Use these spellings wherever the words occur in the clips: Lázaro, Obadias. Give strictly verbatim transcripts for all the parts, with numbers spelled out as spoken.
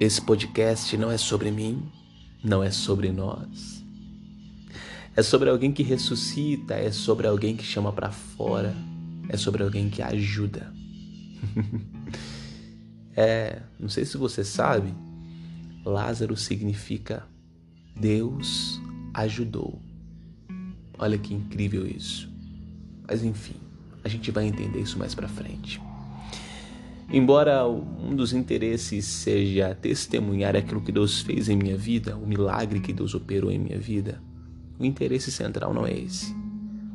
Esse podcast não é sobre mim, não é sobre nós. É sobre alguém que ressuscita, é sobre alguém que chama pra fora, é sobre alguém que ajuda. É, não sei se você sabe, Lázaro significa Deus ajudou. Olha que incrível isso. Mas enfim, a gente vai entender isso mais pra frente. Embora um dos interesses seja testemunhar aquilo que Deus fez em minha vida, o milagre que Deus operou em minha vida, o interesse central não é esse.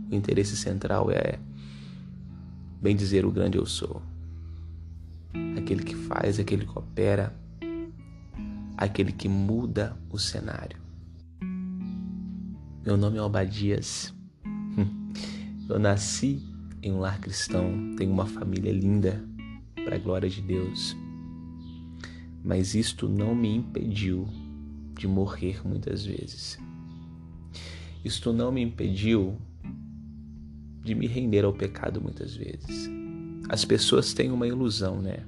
O interesse central é, bem dizer, o grande eu sou. Aquele que faz, aquele que opera, aquele que muda o cenário. Meu nome é Obadias. Eu nasci em um lar cristão, tenho uma família linda, para a glória de Deus. Mas isto não me impediu de morrer muitas vezes. Isto não me impediu de me render ao pecado muitas vezes. As pessoas têm uma ilusão, né?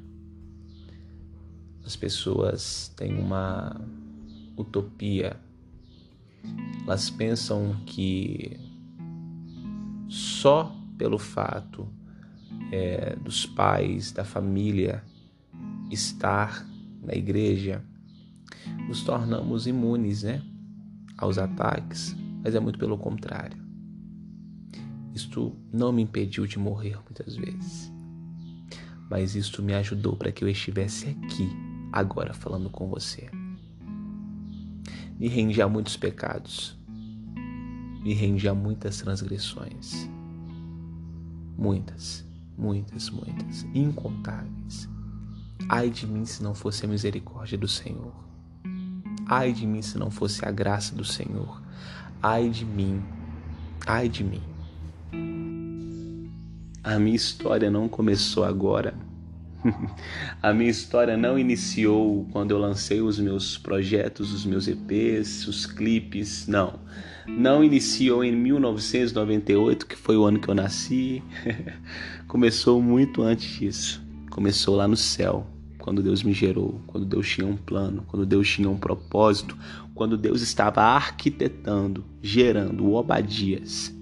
As pessoas têm uma utopia. Elas pensam que só pelo fato é, dos pais, da família estar na igreja, nos tornamos imunes, né, aos ataques, mas é muito pelo contrário. Isto não me impediu de morrer muitas vezes, mas isto me ajudou para que eu estivesse aqui, agora, falando com você. Me rendi a muitos pecados, me rendi a muitas transgressões, muitas, muitas, muitas, incontáveis. Ai de mim se não fosse a misericórdia do Senhor. Ai de mim se não fosse a graça do Senhor. Ai de mim, ai de mim. A minha história não começou agora. A minha história não iniciou quando eu lancei os meus projetos, os meus E Pês, os clipes, não. Não iniciou em mil novecentos e noventa e oito, que foi o ano que eu nasci. Começou muito antes disso. Começou lá no céu, quando Deus me gerou, quando Deus tinha um plano, quando Deus tinha um propósito, quando Deus estava arquitetando, gerando o Obadias,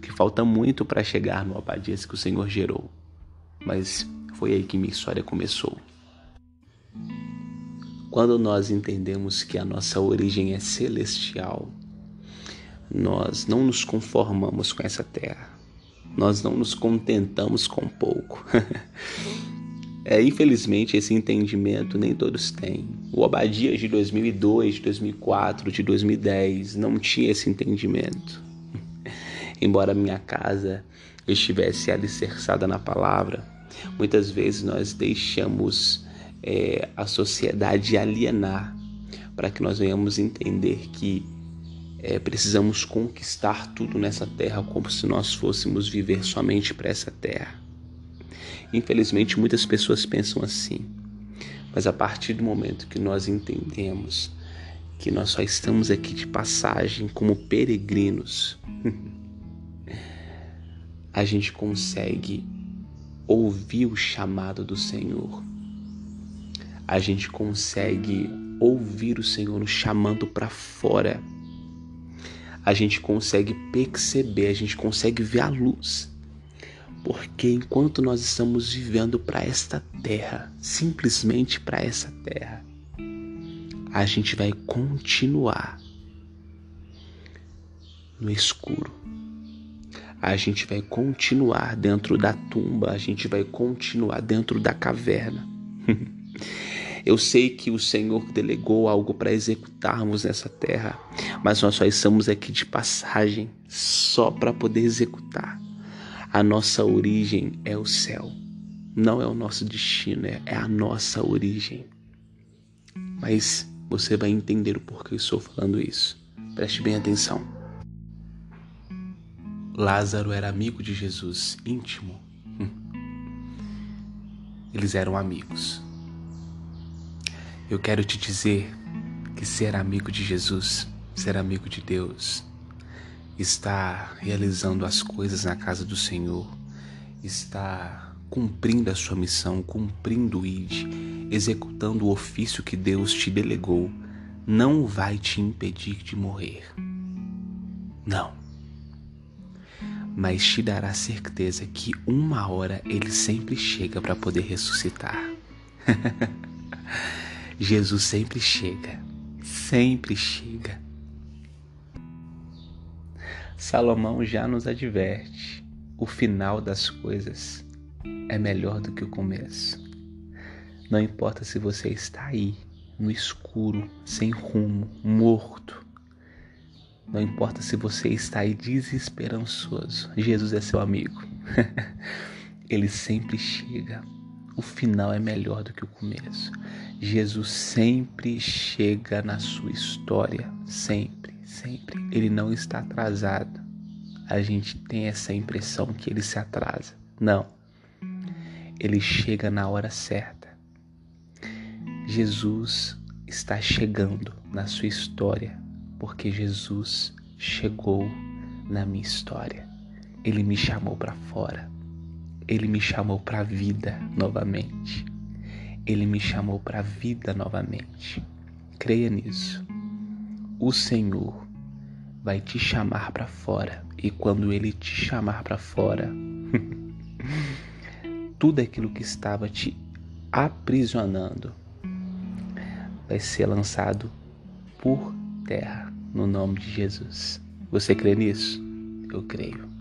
que falta muito para chegar no Obadias que o Senhor gerou. Mas foi aí que minha história começou. Quando nós entendemos que a nossa origem é celestial, nós não nos conformamos com essa terra. Nós não nos contentamos com pouco. É, infelizmente, esse entendimento nem todos têm. O Obadias de dois mil e dois, de dois mil e quatro, de dois mil e dez não tinha esse entendimento. Embora minha casa estivesse alicerçada na palavra, muitas vezes nós deixamos é, a sociedade alienar para que nós venhamos entender que é, precisamos conquistar tudo nessa terra como se nós fôssemos viver somente para essa terra. Infelizmente, muitas pessoas pensam assim, mas a partir do momento que nós entendemos que nós só estamos aqui de passagem como peregrinos, a gente consegue ouvir o chamado do Senhor. A gente consegue ouvir o Senhor nos chamando para fora. A gente consegue perceber, a gente consegue ver a luz. Porque enquanto nós estamos vivendo para esta terra, simplesmente para essa terra, a gente vai continuar no escuro. A gente vai continuar dentro da tumba, a gente vai continuar dentro da caverna. Eu sei que o Senhor delegou algo para executarmos nessa terra, mas nós só estamos aqui de passagem, só para poder executar. A nossa origem é o céu, não é o nosso destino, é a nossa origem. Mas você vai entender o porquê eu estou falando isso. Preste bem atenção. Lázaro era amigo de Jesus, íntimo. Eles eram amigos. Eu quero te dizer que ser amigo de Jesus, ser amigo de Deus, estar realizando as coisas na casa do Senhor, estar cumprindo a sua missão, cumprindo o I D, executando o ofício que Deus te delegou, não vai te impedir de morrer. Não. Mas te dará certeza que uma hora ele sempre chega para poder ressuscitar. Jesus sempre chega, sempre chega. Salomão já nos adverte: o final das coisas é melhor do que o começo. Não importa se você está aí, no escuro, sem rumo, morto. Não importa se você está aí desesperançoso, Jesus é seu amigo. Ele sempre chega. O final é melhor do que o começo. Jesus sempre chega na sua história. Sempre, sempre. Ele não está atrasado. A gente tem essa impressão que ele se atrasa. Não. Ele chega na hora certa. Jesus está chegando na sua história. Porque Jesus chegou na minha história. Ele me chamou para fora. Ele me chamou para a vida novamente. Ele me chamou para a vida novamente. Creia nisso. O Senhor vai te chamar para fora. E quando Ele te chamar para fora, tudo aquilo que estava te aprisionando vai ser lançado por terra. No nome de Jesus. Você crê nisso? Eu creio.